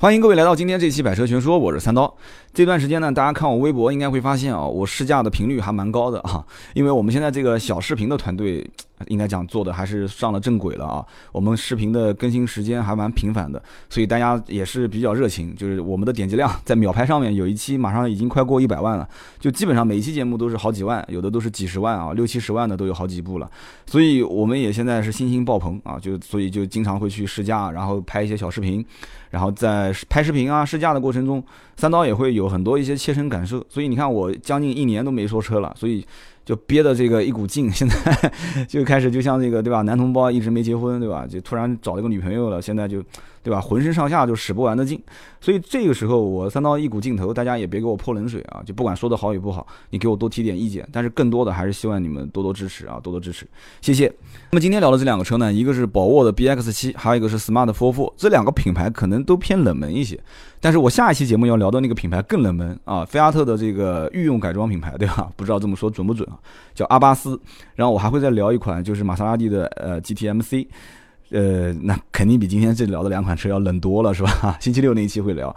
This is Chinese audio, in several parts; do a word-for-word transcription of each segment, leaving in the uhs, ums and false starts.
欢迎各位来到今天这期百车全说，我是三刀。这段时间呢，大家看我微博应该会发现啊、哦，我试驾的频率还蛮高的啊，因为我们现在这个小视频的团队，应该讲做的还是上了正轨了啊。我们视频的更新时间还蛮频繁的，所以大家也是比较热情。就是我们的点击量在秒拍上面有一期马上已经快过一百万了，就基本上每一期节目都是好几万，有的都是几十万啊，六七十万的都有好几部了。所以我们也现在是信心爆棚啊，就所以就经常会去试驾，然后拍一些小视频，然后在拍视频啊，试驾的过程中，三刀也会有很多一些切身感受，所以你看我将近一年都没说车了，所以就憋的这个一股劲，现在就开始就像这个对吧，男同胞一直没结婚对吧，就突然找了个女朋友了，现在就对吧，浑身上下就使不完的劲，所以这个时候我三刀一股劲头，大家也别给我泼冷水啊，就不管说的好与不好，你给我多提点意见，但是更多的还是希望你们多多支持啊，多多支持，谢谢。那么今天聊的这两个车呢，一个是宝沃的 B X 七， 还有一个是 Smart Forfour， 这两个品牌可能都偏冷门一些，但是我下一期节目要聊到那个品牌更冷门啊，菲亚特的这个御用改装品牌对吧？不知道这么说准不准啊？叫阿巴斯。然后我还会再聊一款就是玛莎拉蒂的呃 G T M C。呃，那肯定比今天这聊的两款车要冷多了，是吧？星期六那一期会聊。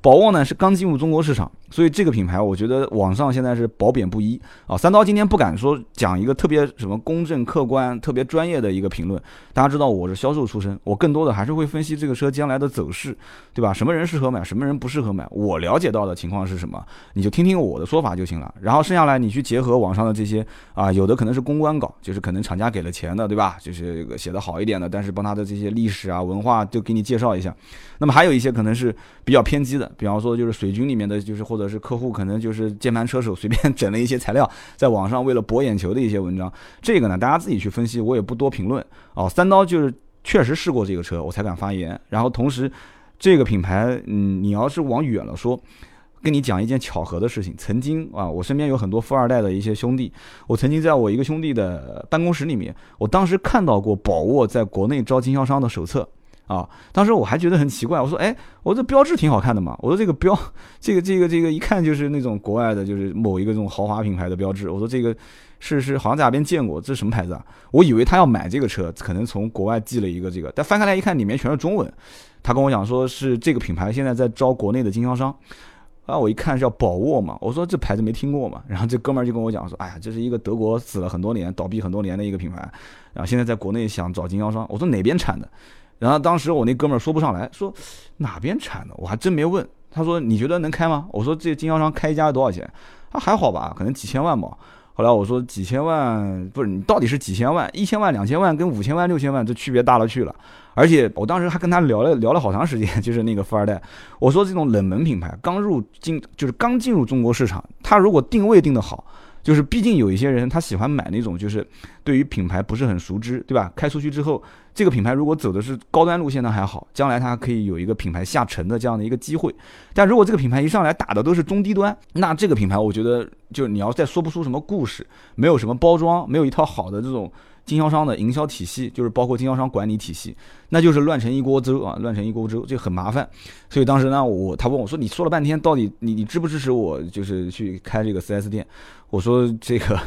宝沃呢是刚进入中国市场，所以这个品牌我觉得网上现在是褒贬不一啊。三刀今天不敢说讲一个特别什么公正客观、特别专业的一个评论，大家知道我是销售出身，我更多的还是会分析这个车将来的走势，对吧？什么人适合买，什么人不适合买，我了解到的情况是什么，你就听听我的说法就行了。然后剩下来你去结合网上的这些啊，有的可能是公关稿，就是可能厂家给了钱的，对吧？就是写的好一点的，但是帮他的这些历史啊、文化就给你介绍一下。那么还有一些可能是比较偏激的。比方说就是水军里面的，就是或者是客户可能就是键盘车手随便整了一些材料，在网上为了博眼球的一些文章，这个呢大家自己去分析，我也不多评论啊、哦。三刀就是确实试过这个车，我才敢发言。然后同时，这个品牌，嗯，你要是往远了说，跟你讲一件巧合的事情。曾经啊，我身边有很多富二代的一些兄弟，我曾经在我一个兄弟的办公室里面，我当时看到过宝沃在国内招经销商的手册。啊，当时我还觉得很奇怪，我说，哎，我这标志挺好看的嘛，我说这个标，这个这个这个一看就是那种国外的，就是某一个这种豪华品牌的标志，我说这个是是好像在哪边见过，这是什么牌子啊？我以为他要买这个车，可能从国外寄了一个这个，但翻开来一看，里面全是中文。他跟我讲说是这个品牌现在在招国内的经销商。啊，我一看是叫宝沃嘛，我说这牌子没听过嘛，然后这哥们儿就跟我讲说，哎呀，这是一个德国死了很多年、倒闭很多年的一个品牌，然后现在在国内想找经销商，我说哪边产的？然后当时我那哥们儿说不上来，说哪边产的，我还真没问。他说你觉得能开吗？我说这经销商开一家多少钱？他、啊、还好吧，可能几千万吧。后来我说几千万不是，你到底是几千万？一千万、两千万跟五千万、六千万，这区别大了去了。而且我当时还跟他聊了聊了好长时间，就是那个富二代，我说这种冷门品牌刚入进就是刚进入中国市场，他如果定位定得好。就是毕竟有一些人他喜欢买那种就是对于品牌不是很熟知，对吧？开出去之后，这个品牌如果走的是高端路线那还好，将来它可以有一个品牌下沉的这样的一个机会。但如果这个品牌一上来打的都是中低端，那这个品牌我觉得就你要再说不出什么故事，没有什么包装，没有一套好的这种经销商的营销体系，就是包括经销商管理体系，那就是乱成一锅粥啊，乱成一锅粥，这很麻烦。所以当时呢，我他问我说：“你说了半天，到底你你支不支持我？就是去开这个 四 S 店？”我说：“这个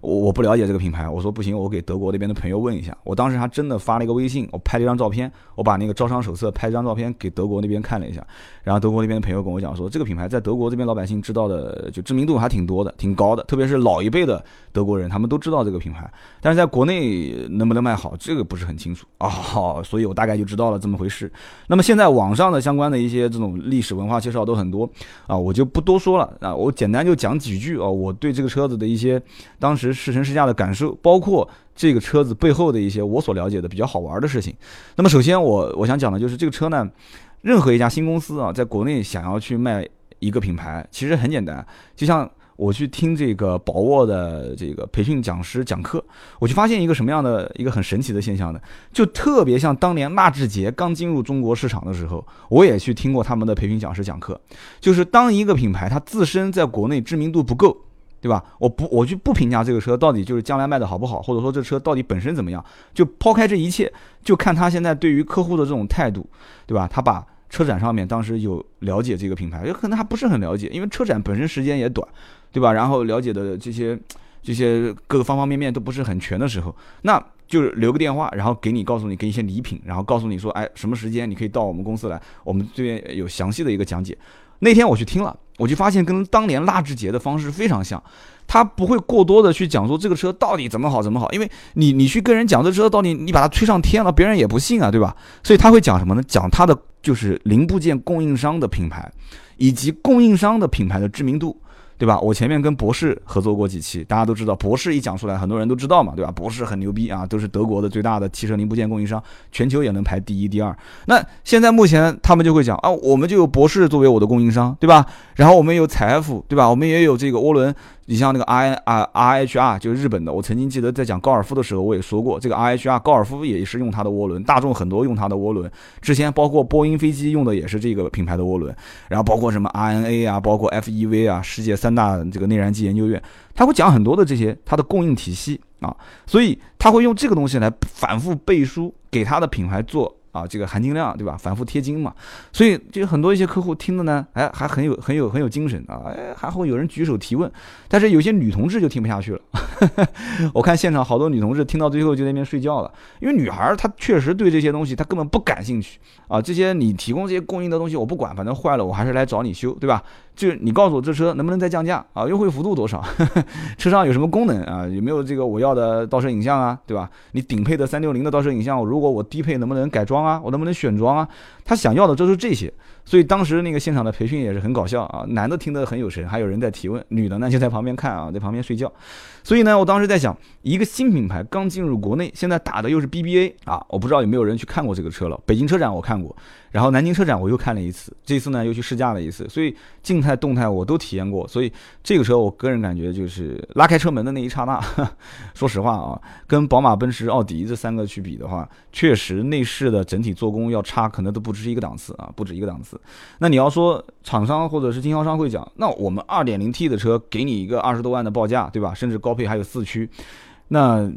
我我不了解这个品牌。”我说：“不行，我给德国那边的朋友问一下。”我当时还真的发了一个微信，我拍了一张照片，我把那个招商手册拍了一张照片给德国那边看了一下，然后德国那边的朋友跟我讲说，这个品牌在德国这边老百姓知道的就知名度还挺多的，挺高的，特别是老一辈的德国人，他们都知道这个品牌，但是在国国内能不能卖好，这个不是很清楚啊、哦，所以我大概就知道了这么回事。那么现在网上的相关的一些这种历史文化介绍都很多啊，我就不多说了啊，我简单就讲几句啊，我对这个车子的一些当时试乘试驾的感受，包括这个车子背后的一些我所了解的比较好玩的事情。那么首先我我想讲的就是这个车呢，任何一家新公司啊，在国内想要去卖一个品牌，其实很简单，就像。我去听这个宝沃的这个培训讲师讲课，我就发现一个什么样的一个很神奇的现象呢？就特别像当年纳智捷刚进入中国市场的时候，我也去听过他们的培训讲师讲课。就是当一个品牌它自身在国内知名度不够，对吧？我不我就不评价这个车到底就是将来卖的好不好，或者说这车到底本身怎么样，就抛开这一切，就看他现在对于客户的这种态度，对吧？他把。车展上面当时有了解这个品牌，可能还不是很了解，因为车展本身时间也短，对吧？然后了解的这些这些各个方方面面都不是很全的时候，那就是留个电话，然后给你告诉你给你一些礼品，然后告诉你说，哎，什么时间你可以到我们公司来，我们这边有详细的一个讲解。那天我去听了，我就发现跟当年纳智捷的方式非常像，他不会过多的去讲说这个车到底怎么好怎么好，因为你你去跟人讲这车到底你把它推上天了，别人也不信啊，对吧？所以他会讲什么呢？讲他的就是零部件供应商的品牌，以及供应商的品牌的知名度。对吧？我前面跟博士合作过几期，大家都知道，博士一讲出来，很多人都知道嘛，对吧？博士很牛逼啊，都是德国的最大的汽车零部件供应商，全球也能排第一、第二。那现在目前他们就会讲啊，我们就有博士作为我的供应商，对吧？然后我们有采F，对吧？我们也有这个涡轮，你像那个 R R H R 就是日本的，我曾经记得在讲高尔夫的时候，我也说过，这个 R H R 高尔夫也是用它的涡轮，大众很多用它的涡轮，之前包括波音飞机用的也是这个品牌的涡轮，然后包括什么 R N A 啊，包括 F E V 啊，世界三。大这个内燃机研究院，他会讲很多的这些他的供应体系啊，所以他会用这个东西来反复背书，给他的品牌做啊这个含金量，对吧？反复贴金嘛，所以就很多一些客户听的呢，哎，还很有很有很有精神啊，哎，还会有人举手提问，但是有些女同志就听不下去了，呵呵，我看现场好多女同志听到最后就在那边睡觉了，因为女孩她确实对这些东西她根本不感兴趣啊，这些你提供这些供应的东西我不管，反正坏了我还是来找你修，对吧？就你告诉我这车能不能再降价啊？优惠幅度多少？呵呵，车上有什么功能啊？有没有这个我要的倒车影像啊？对吧？你顶配的三六零的倒车影像，如果我低配能不能改装啊？我能不能选装啊？他想要的就是这些。所以当时那个现场的培训也是很搞笑啊，男的听得很有神，还有人在提问，女的呢就在旁边看啊，在旁边睡觉。所以呢，我当时在想，一个新品牌刚进入国内，现在打的又是 B B A 啊，我不知道有没有人去看过这个车了。北京车展我看过，然后南京车展我又看了一次，这次呢又去试驾了一次，所以静态动态我都体验过。所以这个车我个人感觉就是拉开车门的那一刹那，说实话啊，跟宝马、奔驰、奥迪这三个去比的话，确实内饰的整体做工要差，可能都不止一个档次啊，不止一个档次。那你要说厂商或者是经销商会讲，那我们 二点零 T 的车给你一个二十多万的报价，对吧？甚至高配还有四驱，那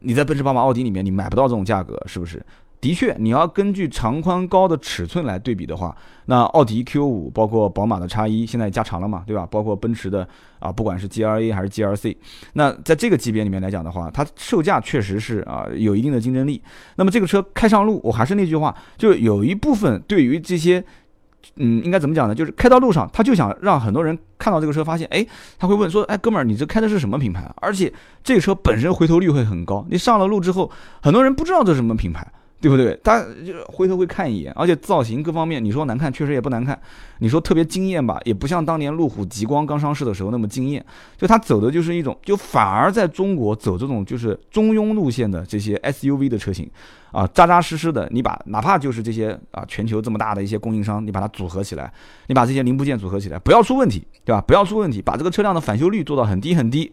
你在奔驰、宝马、奥迪里面你买不到这种价格，是不是？的确，你要根据长宽高的尺寸来对比的话，那奥迪 Q 五 包括宝马的 X 一 现在加长了嘛，对吧？包括奔驰的啊，不管是 G L A 还是 G L C， 那在这个级别里面来讲的话，它售价确实是啊有一定的竞争力。那么这个车开上路，我还是那句话，就有一部分对于这些。嗯，应该怎么讲呢？就是开到路上，他就想让很多人看到这个车，发现，哎，他会问说，哎，哥们儿，你这开的是什么品牌啊？而且这个车本身回头率会很高，你上了路之后，很多人不知道这是什么品牌，对不对？他回头会看一眼，而且造型各方面，你说难看，确实也不难看；你说特别惊艳吧，也不像当年路虎极光刚上市的时候那么惊艳。就他走的就是一种，就反而在中国走这种就是中庸路线的这些 S U V 的车型。啊，扎扎实实的，你把哪怕就是这些啊，全球这么大的一些供应商，你把它组合起来，你把这些零部件组合起来，不要出问题，对吧？不要出问题，把这个车辆的返修率做到很低很低，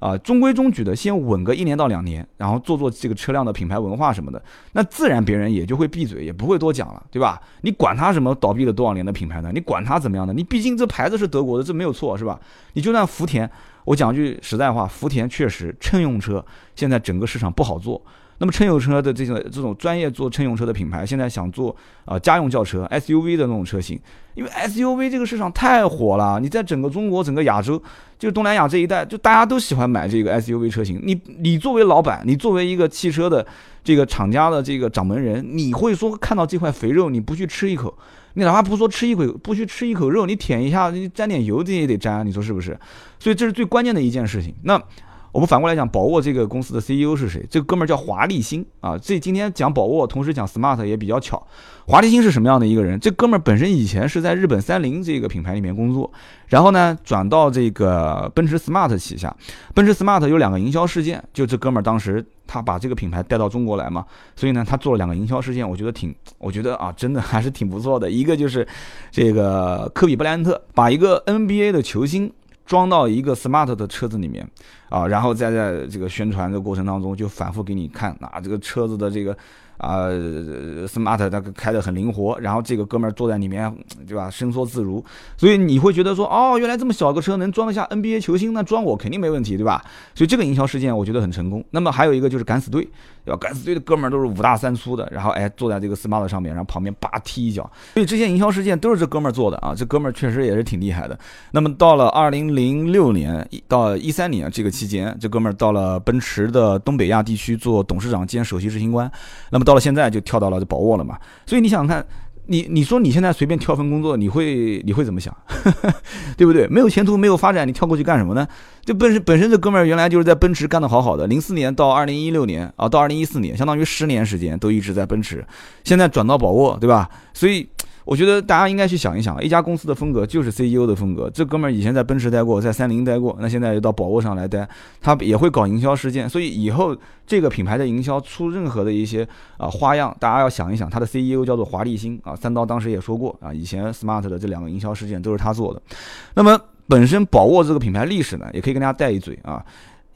啊，中规中矩的，先稳个一年到两年，然后做做这个车辆的品牌文化什么的，那自然别人也就会闭嘴，也不会多讲了，对吧？你管他什么倒闭了多少年的品牌呢？你管他怎么样的？你毕竟这牌子是德国的，这没有错，是吧？你就算福田，我讲句实在话，福田确实乘用车现在整个市场不好做。那么乘用车的这种这种专业做乘用车的品牌，现在想做啊、呃、家用轿车 S U V 的那种车型，因为 S U V 这个市场太火了，你在整个中国、整个亚洲，就是东南亚这一带，就大家都喜欢买这个 S U V 车型。你你作为老板，你作为一个汽车的这个厂家的这个掌门人，你会说看到这块肥肉你不去吃一口，你哪怕不说吃一口，不去吃一口肉，你舔一下，你沾点油这也得沾，你说是不是？所以这是最关键的一件事情。那。我们反过来讲，宝沃这个公司的 C E O 是谁？这个哥们儿叫华丽新啊。这今天讲宝沃，同时讲 Smart 也比较巧。华丽新是什么样的一个人？这哥们儿本身以前是在日本三菱这个品牌里面工作，然后呢转到这个奔驰 Smart 旗下。奔驰 Smart 有两个营销事件，就这哥们儿当时他把这个品牌带到中国来嘛，所以呢他做了两个营销事件，我觉得挺，我觉得啊真的还是挺不错的。一个就是这个科比布莱恩特把一个 N B A 的球星。装到一个 smart 的车子里面啊，然后再在这个宣传的过程当中就反复给你看啊，这个车子的这个啊、呃、，Smart 那个开得很灵活，然后这个哥们儿坐在里面，对吧？伸缩自如，所以你会觉得说，哦，原来这么小个车能装得下 N B A 球星，那装我肯定没问题，对吧？所以这个营销事件我觉得很成功。那么还有一个就是敢死队，对吧？敢死队的哥们儿都是五大三粗的，然后哎坐在这个 Smart 上面，然后旁边叭踢一脚。所以这些营销事件都是这哥们儿做的啊，这哥们儿确实也是挺厉害的。那么到了二零零六年到一三年这个期间，这哥们儿到了奔驰的东北亚地区做董事长兼首席执行官。那么到了现在就跳到了宝沃了嘛，所以你想想看，你你说你现在随便跳份工作，你会你会怎么想，对不对？没有前途，没有发展，你跳过去干什么呢？这本身本身这哥们儿原来就是在奔驰干得好好的，零四年到二零一六年啊，到二零一四年，相当于十年时间都一直在奔驰，现在转到宝沃，对吧？所以我觉得大家应该去想一想，一家公司的风格就是 C E O 的风格。这哥们儿以前在奔驰待过，在三菱待过，那现在又到宝沃上来待，他也会搞营销事件，所以以后这个品牌的营销出任何的一些啊花样，大家要想一想。他的 C E O 叫做华丽星啊，三刀当时也说过啊，以前 Smart 的这两个营销事件都是他做的。那么本身宝沃这个品牌历史呢，也可以跟大家带一嘴啊。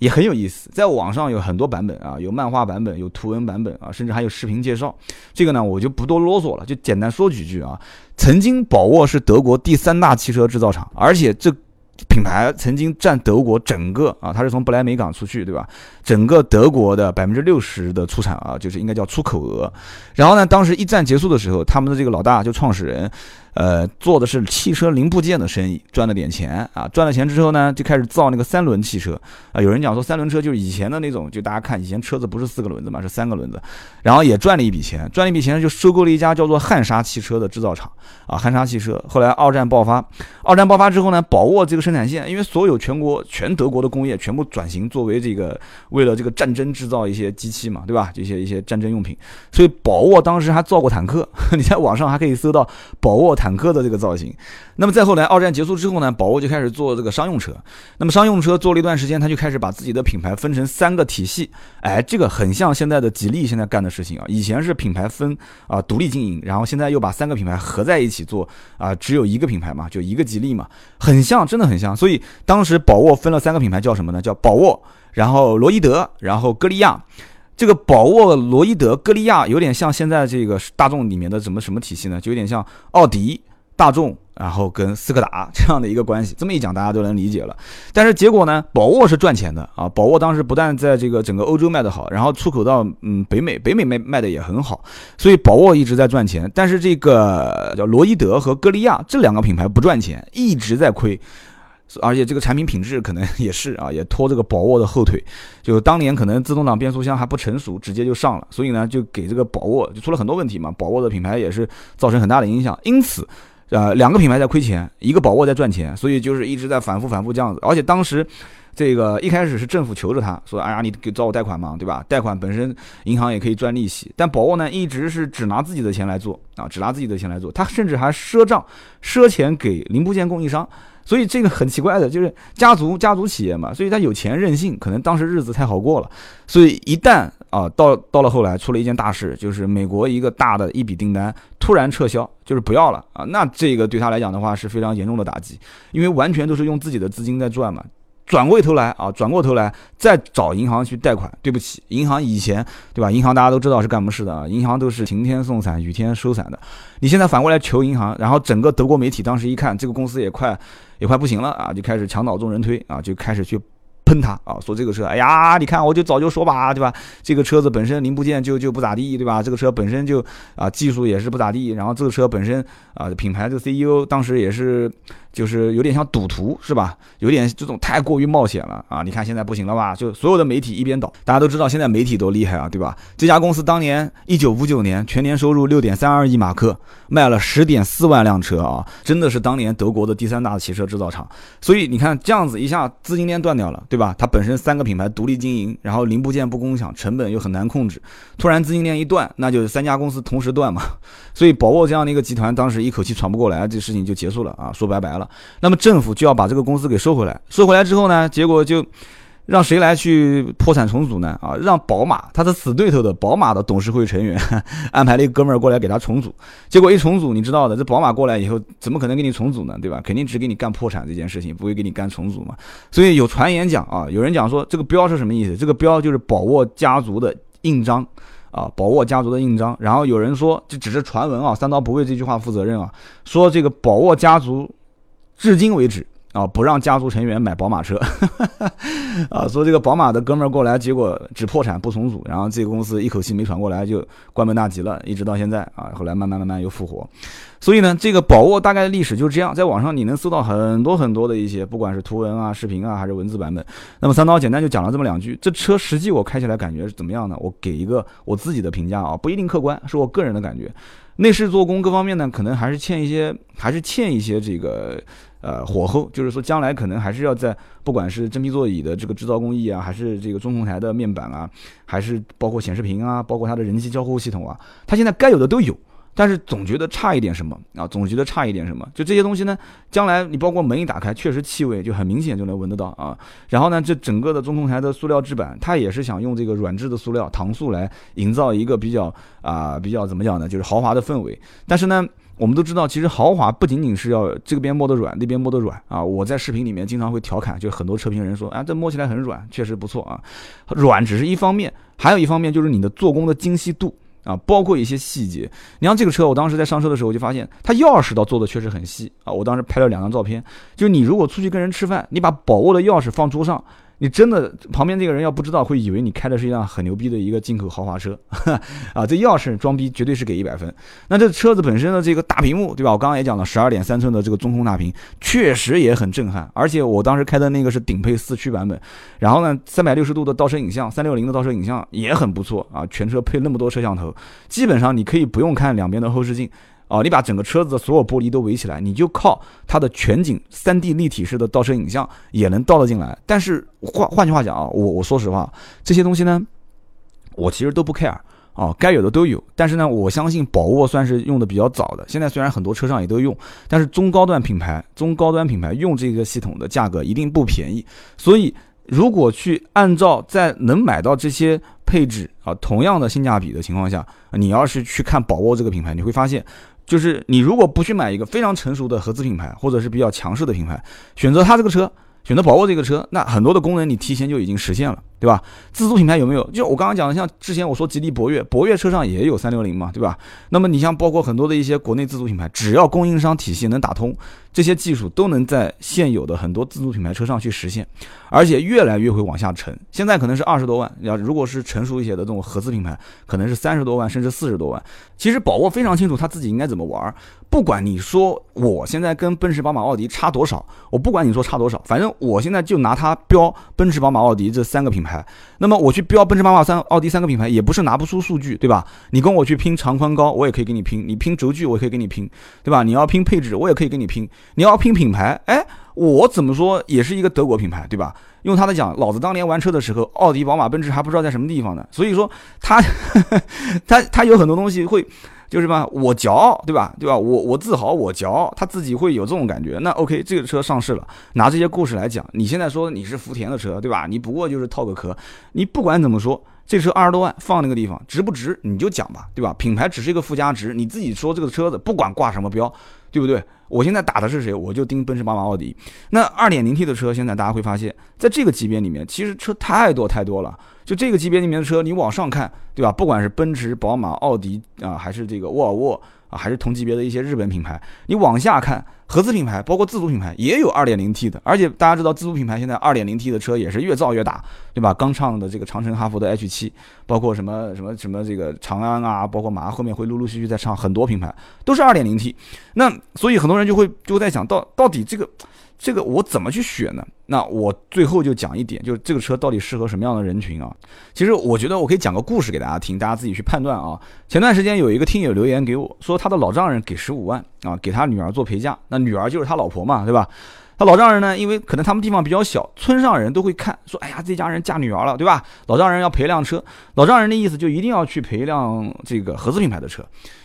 也很有意思，在网上有很多版本啊，有漫画版本，有图文版本啊，甚至还有视频介绍。这个呢，我就不多啰嗦了，就简单说几句啊。曾经宝沃是德国第三大汽车制造厂，而且这品牌曾经占德国整个啊，它是从不来梅港出去，对吧？整个德国的 百分之六十 的出产啊，就是应该叫出口额。然后呢，当时一战结束的时候，他们的这个老大就创始人，呃，做的是汽车零部件的生意，赚了点钱啊。赚了钱之后呢，就开始造那个三轮汽车啊。有人讲说三轮车就是以前的那种，就大家看以前车子不是四个轮子嘛，是三个轮子。然后也赚了一笔钱，赚了一笔钱就收购了一家叫做汉莎汽车的制造厂啊。汉莎汽车后来二战爆发，二战爆发之后呢，宝沃这个生产线，因为所有全国全德国的工业全部转型作为这个为了这个战争制造一些机器嘛，对吧？一些一些战争用品，所以宝沃当时还造过坦克，你在网上还可以搜到宝沃坦克。坦克的这个造型。那么再后来二战结束之后呢，宝沃就开始做这个商用车。那么商用车做了一段时间，他就开始把自己的品牌分成三个体系。哎，这个很像现在的吉利现在干的事情啊。以前是品牌分啊、呃、独立经营，然后现在又把三个品牌合在一起做啊、呃，只有一个品牌嘛，就一个吉利嘛，很像，真的很像。所以当时宝沃分了三个品牌，叫什么呢？叫宝沃，然后罗伊德，然后歌利亚。这个宝沃、罗伊德、歌利亚有点像现在这个大众里面的什么什么体系呢？就有点像奥迪、大众，然后跟斯柯达这样的一个关系。这么一讲，大家都能理解了。但是结果呢，宝沃是赚钱的啊！宝沃当时不但在这个整个欧洲卖得好，然后出口到嗯北美，北美卖卖的也很好，所以宝沃一直在赚钱。但是这个叫罗伊德和歌利亚这两个品牌不赚钱，一直在亏。而且这个产品品质可能也是啊，也拖这个宝沃的后腿。就当年可能自动挡变速箱还不成熟，直接就上了，所以呢，就给这个宝沃就出了很多问题嘛。宝沃的品牌也是造成很大的影响，因此，呃，两个品牌在亏钱，一个宝沃在赚钱，所以就是一直在反复反复这样子。而且当时。这个一开始是政府求着他说，哎呀，你给找我贷款嘛，对吧？贷款本身银行也可以赚利息，但宝沃呢一直是只拿自己的钱来做啊，只拿自己的钱来做，他甚至还赊账赊钱给零部件供应商，所以这个很奇怪的，就是家族家族企业嘛，所以他有钱任性，可能当时日子太好过了，所以一旦啊到到了后来出了一件大事，就是美国一个大的一笔订单突然撤销，就是不要了啊，那这个对他来讲的话是非常严重的打击，因为完全都是用自己的资金在赚嘛。转过头来啊，转过头来再找银行去贷款，对不起，银行以前对吧？银行大家都知道是干不是的啊，银行都是晴天送伞，雨天收伞的。你现在反过来求银行，然后整个德国媒体当时一看，这个公司也快也快不行了啊，就开始墙倒众人推啊，就开始去喷他啊，说这个车，哎呀，你看我就早就说吧，对吧？这个车子本身零部件就就不咋地，对吧？这个车本身就啊技术也是不咋地，然后这个车本身啊品牌这个 C E O 当时也是。就是有点像赌徒是吧？有点这种太过于冒险了啊！你看现在不行了吧？就所有的媒体一边倒，大家都知道现在媒体多厉害啊，对吧？这家公司当年一九五九年全年收入六点三二亿马克，卖了十点四万辆车啊，真的是当年德国的第三大汽车制造厂。所以你看这样子一下资金链断掉了，对吧？它本身三个品牌独立经营，然后零部件不共享，成本又很难控制，突然资金链一断，那就是三家公司同时断嘛。所以宝沃这样的一个集团当时一口气喘不过来，这事情就结束了啊，说拜拜了。那么政府就要把这个公司给收回来，收回来之后呢，结果就让谁来去破产重组呢？啊，让宝马，他的死对头的宝马的董事会成员安排了一个哥们儿过来给他重组。结果一重组，你知道的，这宝马过来以后，怎么可能给你重组呢？对吧？肯定只给你干破产这件事情，不会给你干重组嘛。所以有传言讲啊，有人讲说这个标是什么意思？这个标就是宝沃家族的印章。啊，宝沃家族的印章。然后有人说，这只是传闻啊，三刀不为这句话负责任啊，说这个宝沃家族至今为止啊，不让家族成员买宝马车啊，说这个宝马的哥们儿过来，结果只破产不重组，然后这个公司一口气没喘过来，就关门大吉了，一直到现在啊，后来慢慢慢慢又复活。所以呢，这个宝沃大概的历史就这样，在网上你能搜到很多很多的一些，不管是图文啊、视频啊，还是文字版本。那么三刀简单就讲了这么两句，这车实际我开起来感觉是怎么样呢？我给一个我自己的评价啊，不一定客观，是我个人的感觉。内饰做工各方面呢，可能还是欠一些，还是欠一些这个呃火候，就是说将来可能还是要在不管是真皮座椅的这个制造工艺啊，还是这个中控台的面板啊，还是包括显示屏啊，包括它的人机交互系统啊，它现在该有的都有，但是总觉得差一点什么啊，总觉得差一点什么。就这些东西呢，将来你包括门一打开，确实气味就很明显就能闻得到啊。然后呢，这整个的中控台的塑料制板，它也是想用这个软质的塑料搪塑来营造一个比较啊、呃、比较怎么讲呢，就是豪华的氛围。但是呢，我们都知道，其实豪华不仅仅是要这边摸得软，那边摸得软啊。我在视频里面经常会调侃，就很多车评人说，啊，这摸起来很软，确实不错啊。软只是一方面，还有一方面就是你的做工的精细度啊，包括一些细节。你像这个车，我当时在上车的时候就发现，它钥匙倒做的确实很细啊。我当时拍了两张照片，就是你如果出去跟人吃饭，你把宝沃的钥匙放桌上，你真的旁边这个人要不知道，会以为你开的是一辆很牛逼的一个进口豪华车啊！这钥匙装逼绝对是给一百分。那这车子本身的这个大屏幕，对吧？我刚刚也讲了 十二点三 寸的这个中控大屏，确实也很震撼。而且我当时开的那个是顶配四驱版本，然后呢三百六十度的倒车影像，三六零的倒车影像也很不错啊！全车配那么多摄像头，基本上你可以不用看两边的后视镜。哦，你把整个车子的所有玻璃都围起来，你就靠它的全景 三 D 立体式的倒车影像也能倒得进来。但是换换句话讲啊，我我说实话，这些东西呢，我其实都不 care。哦，该有的都有，但是呢，我相信宝沃算是用的比较早的。现在虽然很多车上也都用，但是中高端品牌，中高端品牌用这个系统的价格一定不便宜。所以如果去按照在能买到这些配置啊，同样的性价比的情况下，你要是去看宝沃这个品牌，你会发现。就是你如果不去买一个非常成熟的合资品牌，或者是比较强势的品牌，选择它这个车，选择宝沃这个车，那很多的功能你提前就已经实现了，对吧？自主品牌有没有？就我刚刚讲的，像之前我说吉利博越，博越车上也有三六零嘛，对吧？那么你像包括很多的一些国内自主品牌，只要供应商体系能打通，这些技术都能在现有的很多自主品牌车上去实现，而且越来越会往下沉。现在可能是二十多万，如果是成熟一些的这种合资品牌，可能是三十多万甚至四十多万。其实宝沃非常清楚他自己应该怎么玩，不管你说我现在跟奔驰、宝马、奥迪差多少，我不管你说差多少，反正我现在就拿它标奔驰、宝马、奥迪这三个品牌。那么我去标奔驰、宝马、奥迪三个品牌，也不是拿不出数据，对吧？你跟我去拼长宽高，我也可以给你拼；你拼轴距，我也可以给你拼，对吧？你要拼配置，我也可以给你拼。你要拼品牌，哎，我怎么说也是一个德国品牌，对吧？用他的讲，老子当年玩车的时候，奥迪、宝马、奔驰还不知道在什么地方呢。所以说他他他有很多东西会，就是吧，我骄傲，对吧？对吧？我我自豪，我骄傲，他自己会有这种感觉。那 OK， 这个车上市了，拿这些故事来讲，你现在说你是福田的车，对吧？你不过就是套个壳，你不管怎么说。这车二十多万放那个地方值不值你就讲吧，对吧？品牌只是一个附加值，你自己说这个车子不管挂什么标，对不对？我现在打的是谁，我就盯奔驰、宝马、奥迪。那 二点零 T 的车现在大家会发现，在这个级别里面其实车太多太多了，就这个级别里面的车你往上看，对吧？不管是奔驰、宝马、奥迪啊、呃，还是这个沃尔沃啊，还是同级别的一些日本品牌，你往下看合资品牌包括自主品牌也有 二点零 T 的，而且大家知道自主品牌现在 二点零 T 的车也是越造越大，对吧？刚上的这个长城、哈弗的 H 七，包括什么什么什么这个长安啊，包括马上后面会陆陆续续再上很多品牌都是 二点零 T。 那所以很多人就会就在想到到底这个这个我怎么去选呢？那我最后就讲一点，就是这个车到底适合什么样的人群啊？其实我觉得我可以讲个故事给大家听，大家自己去判断啊。前段时间有一个听友留言给我说，他的老丈人给十五万啊，给他女儿做陪嫁，那女儿就是他老婆嘛，对吧？他老丈人呢，因为可能他们地方比较小，村上人都会看，说哎呀，这家人嫁女儿了，对吧？老丈人要陪辆车，老丈人的意思就一定要去陪一辆这个合资品牌的车。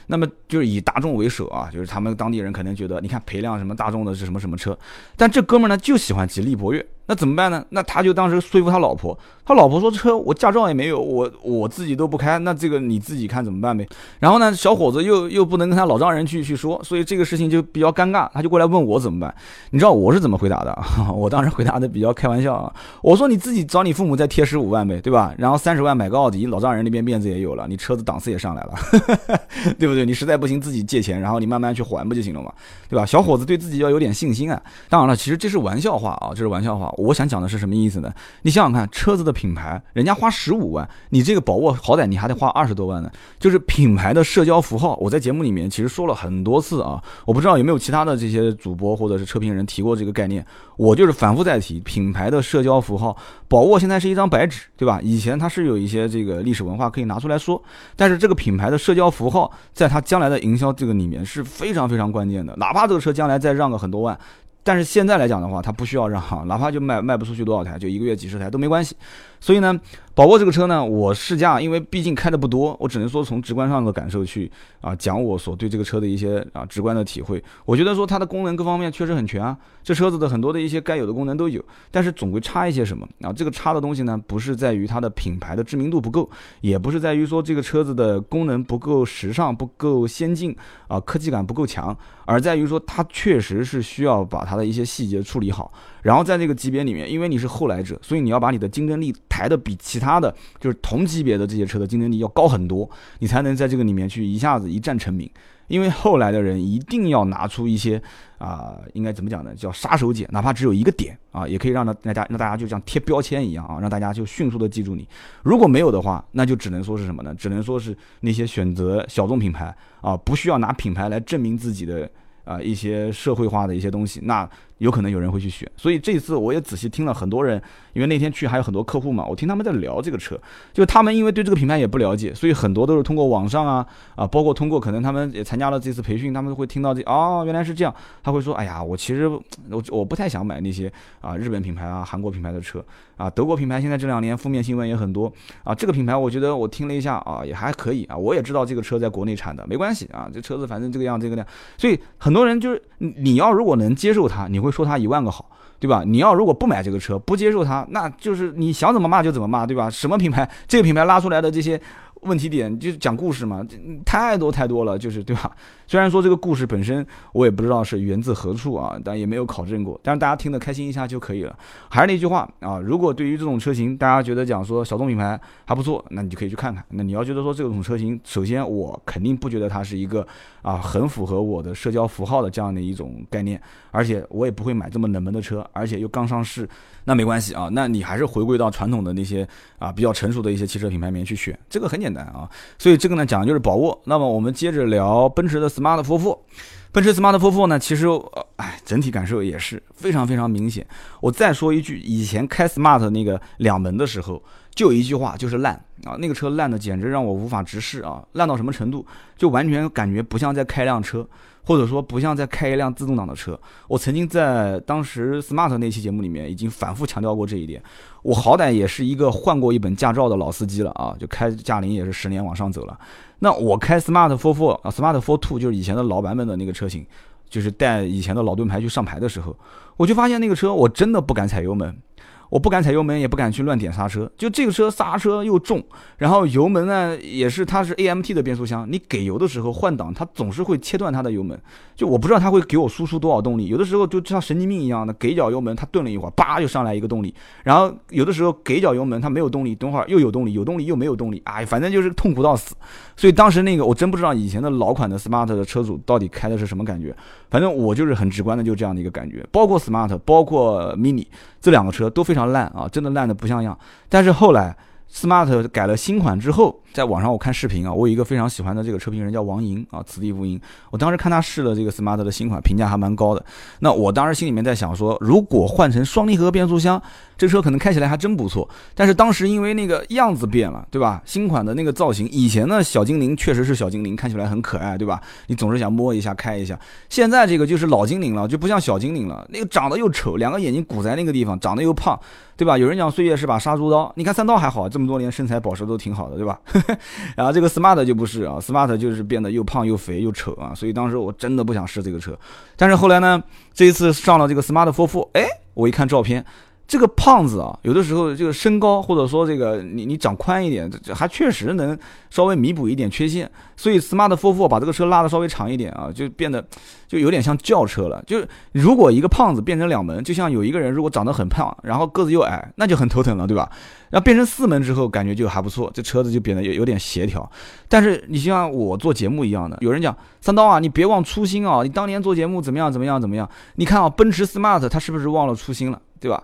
那么就是以大众为首啊，就是他们当地人可能觉得，你看陪辆什么大众的是什么什么车，但这哥们呢就喜欢吉利博越。那那怎么办呢？那他就当时说服他老婆，他老婆说车我驾照也没有，我我自己都不开，那这个你自己看怎么办呗。然后呢，小伙子又又不能跟他老丈人去去说，所以这个事情就比较尴尬，他就过来问我怎么办。你知道我是怎么回答的？我当时回答的比较开玩笑啊，我说你自己找你父母再贴十五万呗，对吧？然后三十万买个奥迪，老丈人那边面子也有了，你车子档次也上来了，对不对？你实在不行自己借钱，然后你慢慢去还不就行了嘛，对吧？小伙子对自己要有点信心啊。当然了，其实这是玩笑话啊，这是玩笑话。我想讲的是什么意思呢？你想想看，车子的品牌，人家花十五万，你这个宝沃好歹你还得花二十多万呢。就是品牌的社交符号，我在节目里面其实说了很多次啊，我不知道有没有其他的这些主播或者是车评人提过这个概念，我就是反复在提品牌的社交符号。宝沃现在是一张白纸，对吧？以前它是有一些这个历史文化可以拿出来说，但是这个品牌的社交符号在它将来的营销这个里面是非常非常关键的，哪怕这个车将来再让个很多万，但是现在来讲的话，它不需要让，哪怕就卖卖不出去多少台，就一个月几十台都没关系。所以呢，宝沃这个车呢，我试驾，因为毕竟开的不多，我只能说从直观上的感受去啊讲我所对这个车的一些啊直观的体会。我觉得说它的功能各方面确实很全啊，这车子的很多的一些该有的功能都有，但是总归差一些什么啊。这个差的东西呢，不是在于它的品牌的知名度不够，也不是在于说这个车子的功能不够时尚、不够先进啊、科技感不够强，而在于说它确实是需要把它的一些细节处理好。然后在这个级别里面，因为你是后来者，所以你要把你的竞争力抬得比其他的就是同级别的这些车的竞争力要高很多，你才能在这个里面去一下子一战成名。因为后来的人一定要拿出一些啊、呃，应该怎么讲呢？叫杀手锏，哪怕只有一个点啊，也可以让大家让大家就像贴标签一样啊，让大家就迅速的记住你。如果没有的话，那就只能说是什么呢？只能说是那些选择小众品牌啊，不需要拿品牌来证明自己的。啊、呃，一些社会化的一些东西，那有可能有人会去选。所以这次我也仔细听了很多人，因为那天去还有很多客户嘛，我听他们在聊这个车，就他们因为对这个品牌也不了解，所以很多都是通过网上啊啊，包括通过可能他们也参加了这次培训，他们会听到这哦原来是这样，他会说哎呀，我其实我我不太想买那些啊日本品牌啊韩国品牌的车啊，德国品牌现在这两年负面新闻也很多啊，这个品牌我觉得我听了一下啊也还可以啊，我也知道这个车在国内产的没关系啊，这车子反正这个样这个样，所以很。很多人就是你要如果能接受它，你会说它一万个好，对吧？你要如果不买这个车，不接受它，那就是你想怎么骂就怎么骂，对吧？什么品牌，这个品牌拉出来的这些问题点就讲故事嘛，太多太多了，就是对吧？虽然说这个故事本身我也不知道是源自何处啊，但也没有考证过，但是大家听得开心一下就可以了。还是那句话啊，如果对于这种车型大家觉得讲说小众品牌还不错，那你就可以去看看。那你要觉得说这种车型，首先我肯定不觉得它是一个啊很符合我的社交符号的这样的一种概念，而且我也不会买这么冷门的车，而且又刚上市，那没关系啊，那你还是回归到传统的那些啊比较成熟的一些汽车品牌里面去选，这个很简单啊。所以这个呢讲的就是宝沃。那么我们接着聊奔驰的Smart Smart 佛佛，奔驰 Smart 佛佛呢，其实，哎，整体感受也是非常非常明显。我再说一句，以前开 Smart 那个两门的时候，就一句话，就是烂啊，那个车烂的简直让我无法直视啊，烂到什么程度，就完全感觉不像在开辆车。或者说不像在开一辆自动挡的车，我曾经在当时 Smart 那期节目里面已经反复强调过这一点。我好歹也是一个换过一本驾照的老司机了啊，就开驾龄也是十年往上走了。那我开 Smart 四 四 啊 Smart 四 二 就是以前的老版本的那个车型，就是带以前的老盾牌去上牌的时候，我就发现那个车我真的不敢踩油门。我不敢踩油门，也不敢去乱点刹车。就这个车刹车又重，然后油门呢也是它是 A M T 的变速箱，你给油的时候换挡，它总是会切断它的油门。就我不知道它会给我输出多少动力，有的时候就像神经病一样的给一脚油门，它顿了一会儿，叭就上来一个动力。然后有的时候给一脚油门，它没有动力，等会儿又有动力，有动力又没有动力，哎，反正就是痛苦到死。所以当时那个我真不知道以前的老款的 Smart 的车主到底开的是什么感觉，反正我就是很直观的就这样的一个感觉。包括 Smart， 包括 Mini 这两个车都非常。烂啊，真的烂的不像样。但是后来 Smart 改了新款之后，在网上我看视频啊，我有一个非常喜欢的这个车评人叫王莹啊，此地无银。我当时看他试了这个 Smart 的新款，评价还蛮高的。那我当时心里面在想说，如果换成双离合变速箱，这车可能开起来还真不错。但是当时因为那个样子变了，对吧？新款的那个造型，以前的小精灵确实是小精灵，看起来很可爱，对吧？你总是想摸一下开一下。现在这个就是老精灵了，就不像小精灵了，那个长得又丑，两个眼睛鼓在那个地方，长得又胖。对吧？有人讲岁月是把杀猪刀，你看三刀还好，这么多年身材保持都挺好的，对吧？然后这个 Smart 就不是啊 ，Smart 就是变得又胖又肥又丑啊，所以当时我真的不想试这个车。但是后来呢，这一次上了这个 Smart 四 四，哎，我一看照片。这个胖子啊，有的时候这个身高或者说这个你你长宽一点，还确实能稍微弥补一点缺陷。所以 Smart Forfour 把这个车拉的稍微长一点啊，就变得就有点像轿车了。就是如果一个胖子变成两门，就像有一个人如果长得很胖，然后个子又矮，那就很头疼了，对吧？然后变成四门之后，感觉就还不错，这车子就变得有点协调。但是你像我做节目一样的，有人讲三刀啊，你别忘初心啊，你当年做节目怎么样怎么样怎么样？你看啊，奔驰 Smart 他是不是忘了初心了？对吧？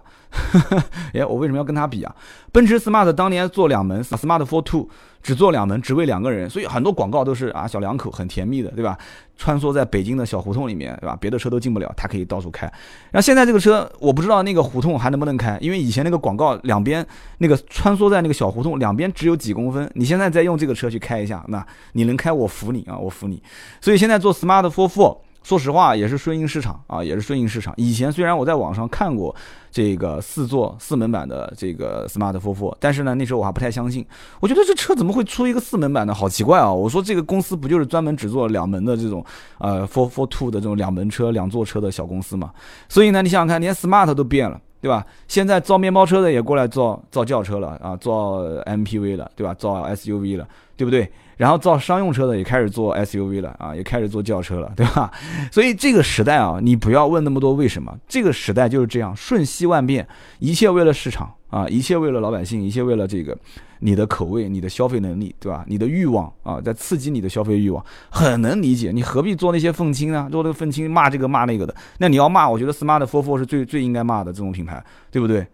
哎，我为什么要跟他比啊？奔驰 Smart 当年做两门 ，Smart Forfour 只做两门，只为两个人，所以很多广告都是啊，小两口很甜蜜的，对吧？穿梭在北京的小胡同里面，对吧？别的车都进不了，它可以到处开。然后现在这个车，我不知道那个胡同还能不能开，因为以前那个广告两边那个穿梭在那个小胡同两边只有几公分，你现在再用这个车去开一下，那你能开，我服你啊，我服你。所以现在做 Smart Forfour。说实话也是顺应市场啊，也是顺应市场。以前虽然我在网上看过这个四座四门版的这个 Smart Forfour， 但是呢那时候我还不太相信，我觉得这车怎么会出一个四门版的，好奇怪啊！我说这个公司不就是专门只做两门的这种呃 Forfour 的这种两门车两座车的小公司嘛？所以呢你想想看，连 Smart 都变了，对吧？现在造面包车的也过来造造轿车了啊，造 M P V 了，对吧？造 S U V 了，对不对？然后造商用车的也开始做 S U V 了啊，也开始做轿车了，对吧？所以这个时代啊，你不要问那么多为什么，这个时代就是这样，瞬息万变，一切为了市场啊，一切为了老百姓，一切为了这个你的口味、你的消费能力，对吧？你的欲望啊，在刺激你的消费欲望，很能理解。你何必做那些愤青啊？做那个愤青骂这个骂那个的，那你要骂，我觉得 Smart Forfour 是最最应该骂的这种品牌，对不对？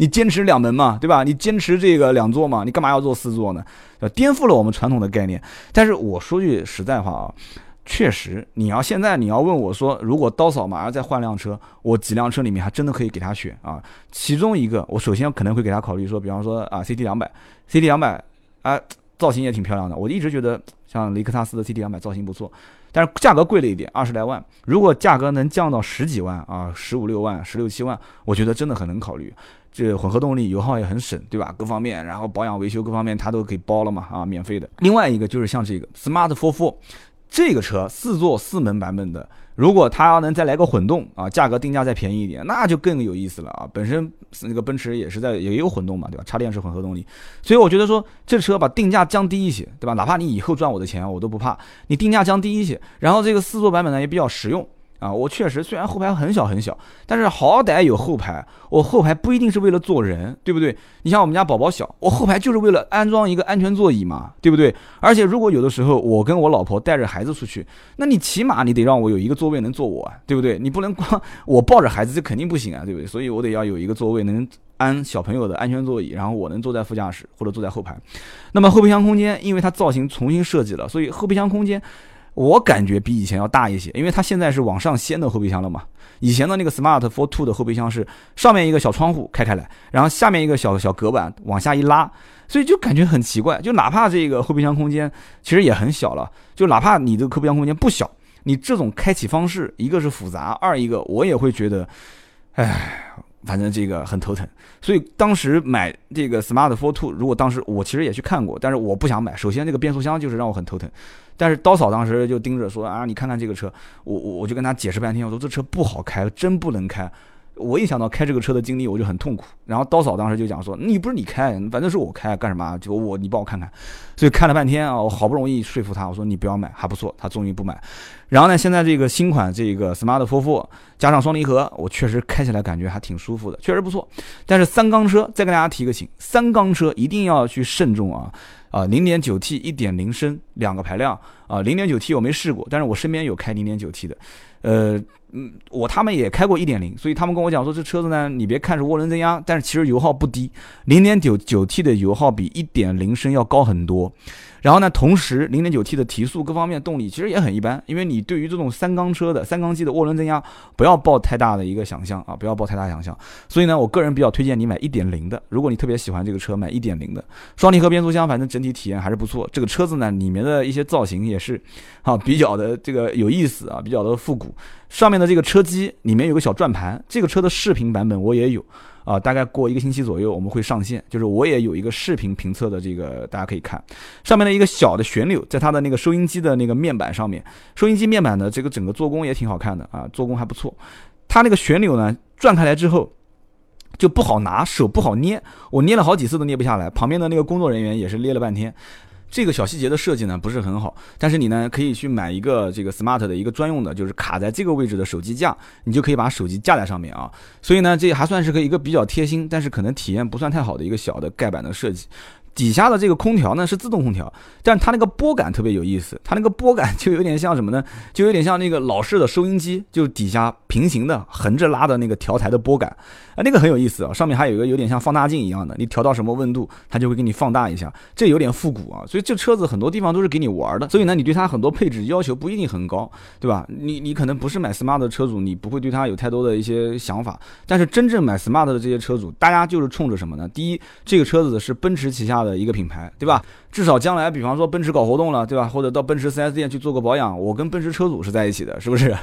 你坚持两门嘛，对吧？你坚持这个两座嘛，你干嘛要做四座呢？颠覆了我们传统的概念。但是我说句实在话啊。确实，你要现在你要问我说，如果刀嫂马上再换辆车，我几辆车里面还真的可以给他选啊。其中一个，我首先可能会给他考虑说，比方说啊 ，C T 二百，C T 二百，啊，造型也挺漂亮的。我一直觉得像雷克萨斯的 C T 二百造型不错，但是价格贵了一点，二十来万。如果价格能降到十几万啊，十五六万、十六七万，我觉得真的很能考虑。这混合动力油耗也很省，对吧？各方面，然后保养维修各方面它都给包了嘛，啊，免费的。另外一个就是像这个 Smart Forfour。这个车四座四门版本的，如果它能再来个混动啊，价格定价再便宜一点，那就更有意思了啊！本身那个奔驰也是在也有混动嘛，对吧？插电式混合动力，所以我觉得说这车把定价降低一些，对吧？哪怕你以后赚我的钱，我都不怕，你定价降低一些。然后这个四座版本呢也比较实用啊，我确实虽然后排很小很小，但是好歹有后排，我后排不一定是为了坐人，对不对？你像我们家宝宝小，我后排就是为了安装一个安全座椅嘛，对不对？而且如果有的时候我跟我老婆带着孩子出去，那你起码你得让我有一个座位能坐我啊，对不对？你不能光我抱着孩子，这肯定不行啊，对不对？所以我得要有一个座位能安小朋友的安全座椅，然后我能坐在副驾驶或者坐在后排。那么后备箱空间，因为它造型重新设计了，所以后备箱空间我感觉比以前要大一些，因为它现在是往上掀的后备箱了嘛。以前的那个 Smart Forfour 的后备箱是上面一个小窗户开开来，然后下面一个小小隔板往下一拉，所以就感觉很奇怪。就哪怕这个后备箱空间其实也很小了，就哪怕你这个后备箱空间不小，你这种开启方式，一个是复杂，二一个我也会觉得，唉，反正这个很头疼。所以当时买这个 Smart Forfour， 如果当时我其实也去看过，但是我不想买。首先这个变速箱就是让我很头疼，但是刀嫂当时就盯着说啊，你看看这个车，我我我就跟他解释半天，我说这车不好开，真不能开。我一想到开这个车的经历，我就很痛苦。然后刀嫂当时就讲说，你不是你开，反正是我开，干什么？就我你帮我看看。所以看了半天啊，我好不容易说服他，我说你不要买，还不错。他终于不买。然后呢，现在这个新款这个 Smart Forfour 加上双离合，我确实开起来感觉还挺舒服的，确实不错。但是三缸车，再跟大家提个醒，三缸车一定要去慎重啊。啊 零点九 T 一点零 升两个排量啊 零点九 T 我没试过，但是我身边有开 零点九 T 的，呃嗯我他们也开过 一点零， 所以他们跟我讲说这车子呢你别看是涡轮增压，但是其实油耗不低， 零点九 T 的油耗比 一点零 升要高很多。然后呢同时 零点九 T 的提速各方面动力其实也很一般，因为你对于这种三缸车的三缸机的涡轮增压不要抱太大的一个想象啊，不要抱太大想象。所以呢我个人比较推荐你买 一点零 的，如果你特别喜欢这个车买 一点零 的。双离合变速箱反正整体体验还是不错，这个车子呢里面的一些造型也是啊比较的这个有意思啊，比较的复古。上面的这个车机里面有个小转盘，这个车的视频版本我也有。啊、呃，大概过一个星期左右我们会上线，就是我也有一个视频评测的这个，大家可以看上面的一个小的旋钮，在它的那个收音机的那个面板上面，收音机面板的这个整个做工也挺好看的啊，做工还不错。它那个旋钮呢转开来之后，就不好拿，手不好捏，我捏了好几次都捏不下来，旁边的那个工作人员也是捏了半天。这个小细节的设计呢不是很好，但是你呢可以去买一个这个 Smart 的一个专用的，就是卡在这个位置的手机架，你就可以把手机架在上面啊。所以呢这还算是个一个比较贴心，但是可能体验不算太好的一个小的盖板的设计。底下的这个空调呢是自动空调，但它那个拨杆特别有意思，它那个拨杆就有点像什么呢？就有点像那个老式的收音机，就底下平行的横着拉的那个调台的拨杆啊、呃，那个很有意思啊。上面还有一个有点像放大镜一样的，你调到什么温度，它就会给你放大一下，这有点复古啊。所以这车子很多地方都是给你玩的，所以呢，你对它很多配置要求不一定很高，对吧？你你可能不是买 Smart 的车主，你不会对它有太多的一些想法。但是真正买 Smart 的这些车主，大家就是冲着什么呢？第一，这个车子是奔驰旗下的一个品牌，对吧？至少将来比方说奔驰搞活动了，对吧？或者到奔驰 四 S 店去做个保养，我跟奔驰车主是在一起的，是不是？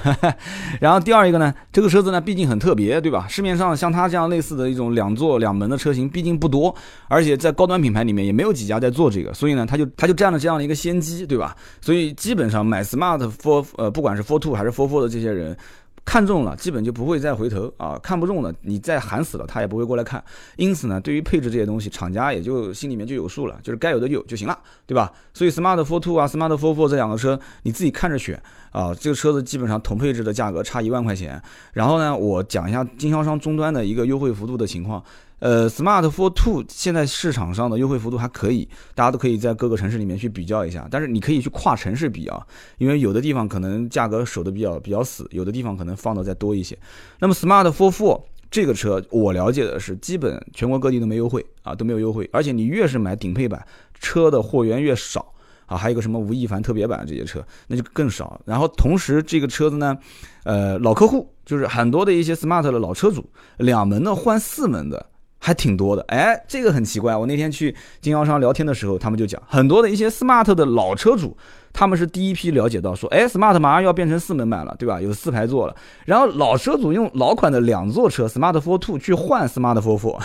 然后第二一个呢，这个车子呢毕竟很特别，对吧？市面上像它这样类似的一种两座两门的车型毕竟不多，而且在高端品牌里面也没有几家在做这个，所以呢它就它就占了这样的一个先机，对吧？所以基本上买 Smart for 呃不管是 Forfour 还是 Forfour 的这些人，看中了基本就不会再回头啊，看不中了你再喊死了他也不会过来看。因此呢，对于配置这些东西，厂家也就心里面就有数了，就是该有的有就行了，对吧？所以 Smart Forfour 啊 Smart Forfour 这两个车你自己看着选啊，这个车子基本上同配置的价格差一万块钱。然后呢，我讲一下经销商终端的一个优惠幅度的情况。呃 Smart Forfour 现在市场上的优惠幅度还可以，大家都可以在各个城市里面去比较一下，但是你可以去跨城市比啊，因为有的地方可能价格守得比较比较死，有的地方可能放的再多一些。那么 Smart Forfour 这个车我了解的是基本全国各地都没优惠啊，都没有优惠，而且你越是买顶配版车的货源越少啊，还有一个什么吴亦凡特别版这些车那就更少。然后同时这个车子呢呃老客户，就是很多的一些 Smart 的老车主，两门的换四门的还挺多的，哎，这个很奇怪。我那天去经销商聊天的时候，他们就讲，很多的一些 Smart 的老车主，他们是第一批了解到说，哎 ，Smart 马上要变成四门版了，对吧？有四排座了。然后老车主用老款的两座车 Smart Forfour 去换 Smart Forfour，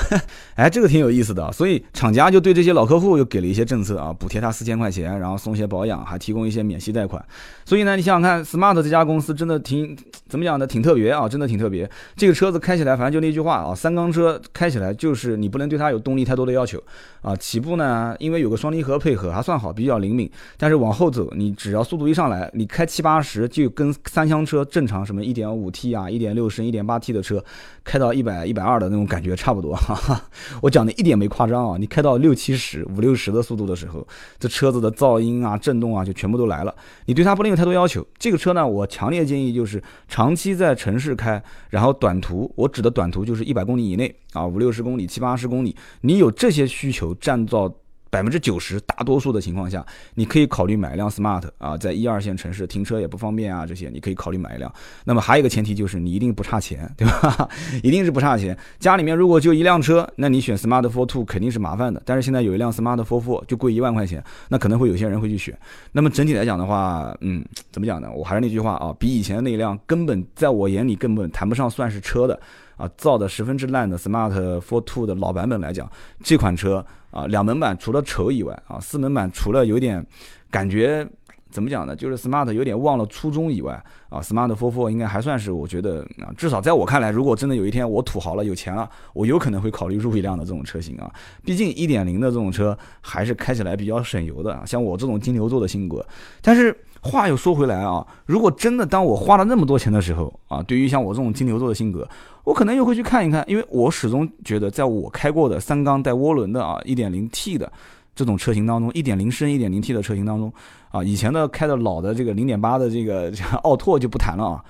哎，这个挺有意思的。所以厂家就对这些老客户又给了一些政策啊，补贴他四千块钱，然后送些保养，还提供一些免息贷款。所以呢，你想想看 ，Smart 这家公司真的挺怎么讲呢？挺特别啊，真的挺特别。这个车子开起来，反正就那句话啊，三缸车开起来就。就是你不能对它有动力太多的要求啊，起步呢，因为有个双离合配合还算好，比较灵敏。但是往后走，你只要速度一上来，你开七八十就跟三厢车正常什么 一点五 T 啊、一点六 升、一点八 T 的车开到一百、一百二的那种感觉差不多。哈哈，我讲的一点没夸张啊，你开到六七十、五六十的速度的时候，这车子的噪音啊、震动啊就全部都来了。你对它不能有太多要求。这个车呢，我强烈建议就是长期在城市开，然后短途，我指的短途就是一百公里以内啊，五六十公里。公里七八十公里，你有这些需求，占到百分之九十大多数的情况下，你可以考虑买一辆 Smart 啊，在一二线城市停车也不方便啊，这些你可以考虑买一辆。那么还有一个前提就是你一定不差钱，对吧？一定是不差钱。家里面如果就一辆车，那你选 Smart Forfour 肯定是麻烦的。但是现在有一辆 Smart Forfour 就贵一万块钱，那可能会有些人会去选。那么整体来讲的话，嗯，怎么讲呢？我还是那句话啊，比以前那辆根本在我眼里根本谈不上算是车的。啊，造的十分之烂的 Smart Forfour 的老版本来讲，这款车啊，两门版除了丑以外啊，四门版除了有点感觉怎么讲呢，就是 Smart 有点忘了初衷以外啊 ，Smart Forfour 应该还算是我觉得啊，至少在我看来，如果真的有一天我土豪了有钱了，我有可能会考虑入一辆的这种车型啊。毕竟 一点零 的这种车还是开起来比较省油的啊，像我这种金牛座的性格，但是。话又说回来啊，如果真的当我花了那么多钱的时候啊，对于像我这种金牛座的性格，我可能又会去看一看，因为我始终觉得在我开过的三缸带涡轮的啊 一点零 T 的这种车型当中 ,一点零 升 一点零 T 的车型当中啊，以前的开的老的这个 零点八 的这个奥拓就不谈了啊。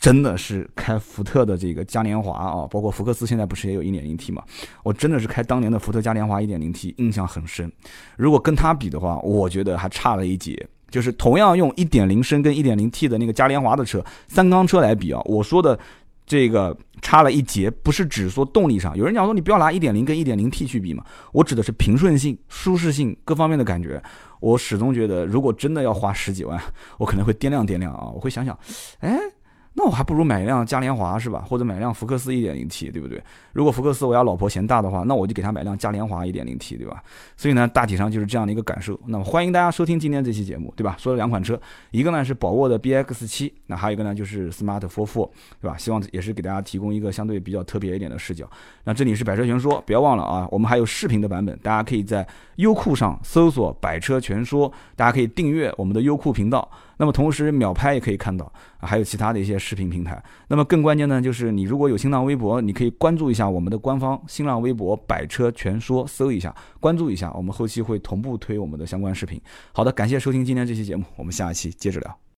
真的是开福特的这个嘉年华啊，包括福克斯现在不是也有 一点零 T 嘛？我真的是开当年的福特嘉年华 一点零 T 印象很深。如果跟它比的话，我觉得还差了一截。就是同样用 一点零 升跟 一点零 T 的那个嘉年华的车，三缸车来比啊，我说的这个差了一截，不是指说动力上。有人讲说你不要拿 一点零 跟 一点零 T 去比嘛，我指的是平顺性、舒适性各方面的感觉。我始终觉得，如果真的要花十几万，我可能会掂量掂量啊，我会想想，哎。那我还不如买一辆嘉年华是吧？或者买一辆福克斯 一点零 T， 对不对？如果福克斯我家老婆嫌大的话，那我就给她买辆嘉年华 一点零 T， 对吧？所以呢，大体上就是这样的一个感受。那么欢迎大家收听今天这期节目，对吧？说了两款车，一个呢是宝沃的 B X 七， 那还有一个呢就是 Smart Forfour， 对吧？希望也是给大家提供一个相对比较特别一点的视角。那这里是百车全说，不要忘了啊，我们还有视频的版本，大家可以在优酷上搜索百车全说，大家可以订阅我们的优酷频道。那么同时秒拍也可以看到，还有其他的一些视频平台。那么更关键呢，就是你如果有新浪微博，你可以关注一下我们的官方新浪微博百车全说，搜一下，关注一下，我们后期会同步推我们的相关视频。好的，感谢收听今天这期节目，我们下一期接着聊。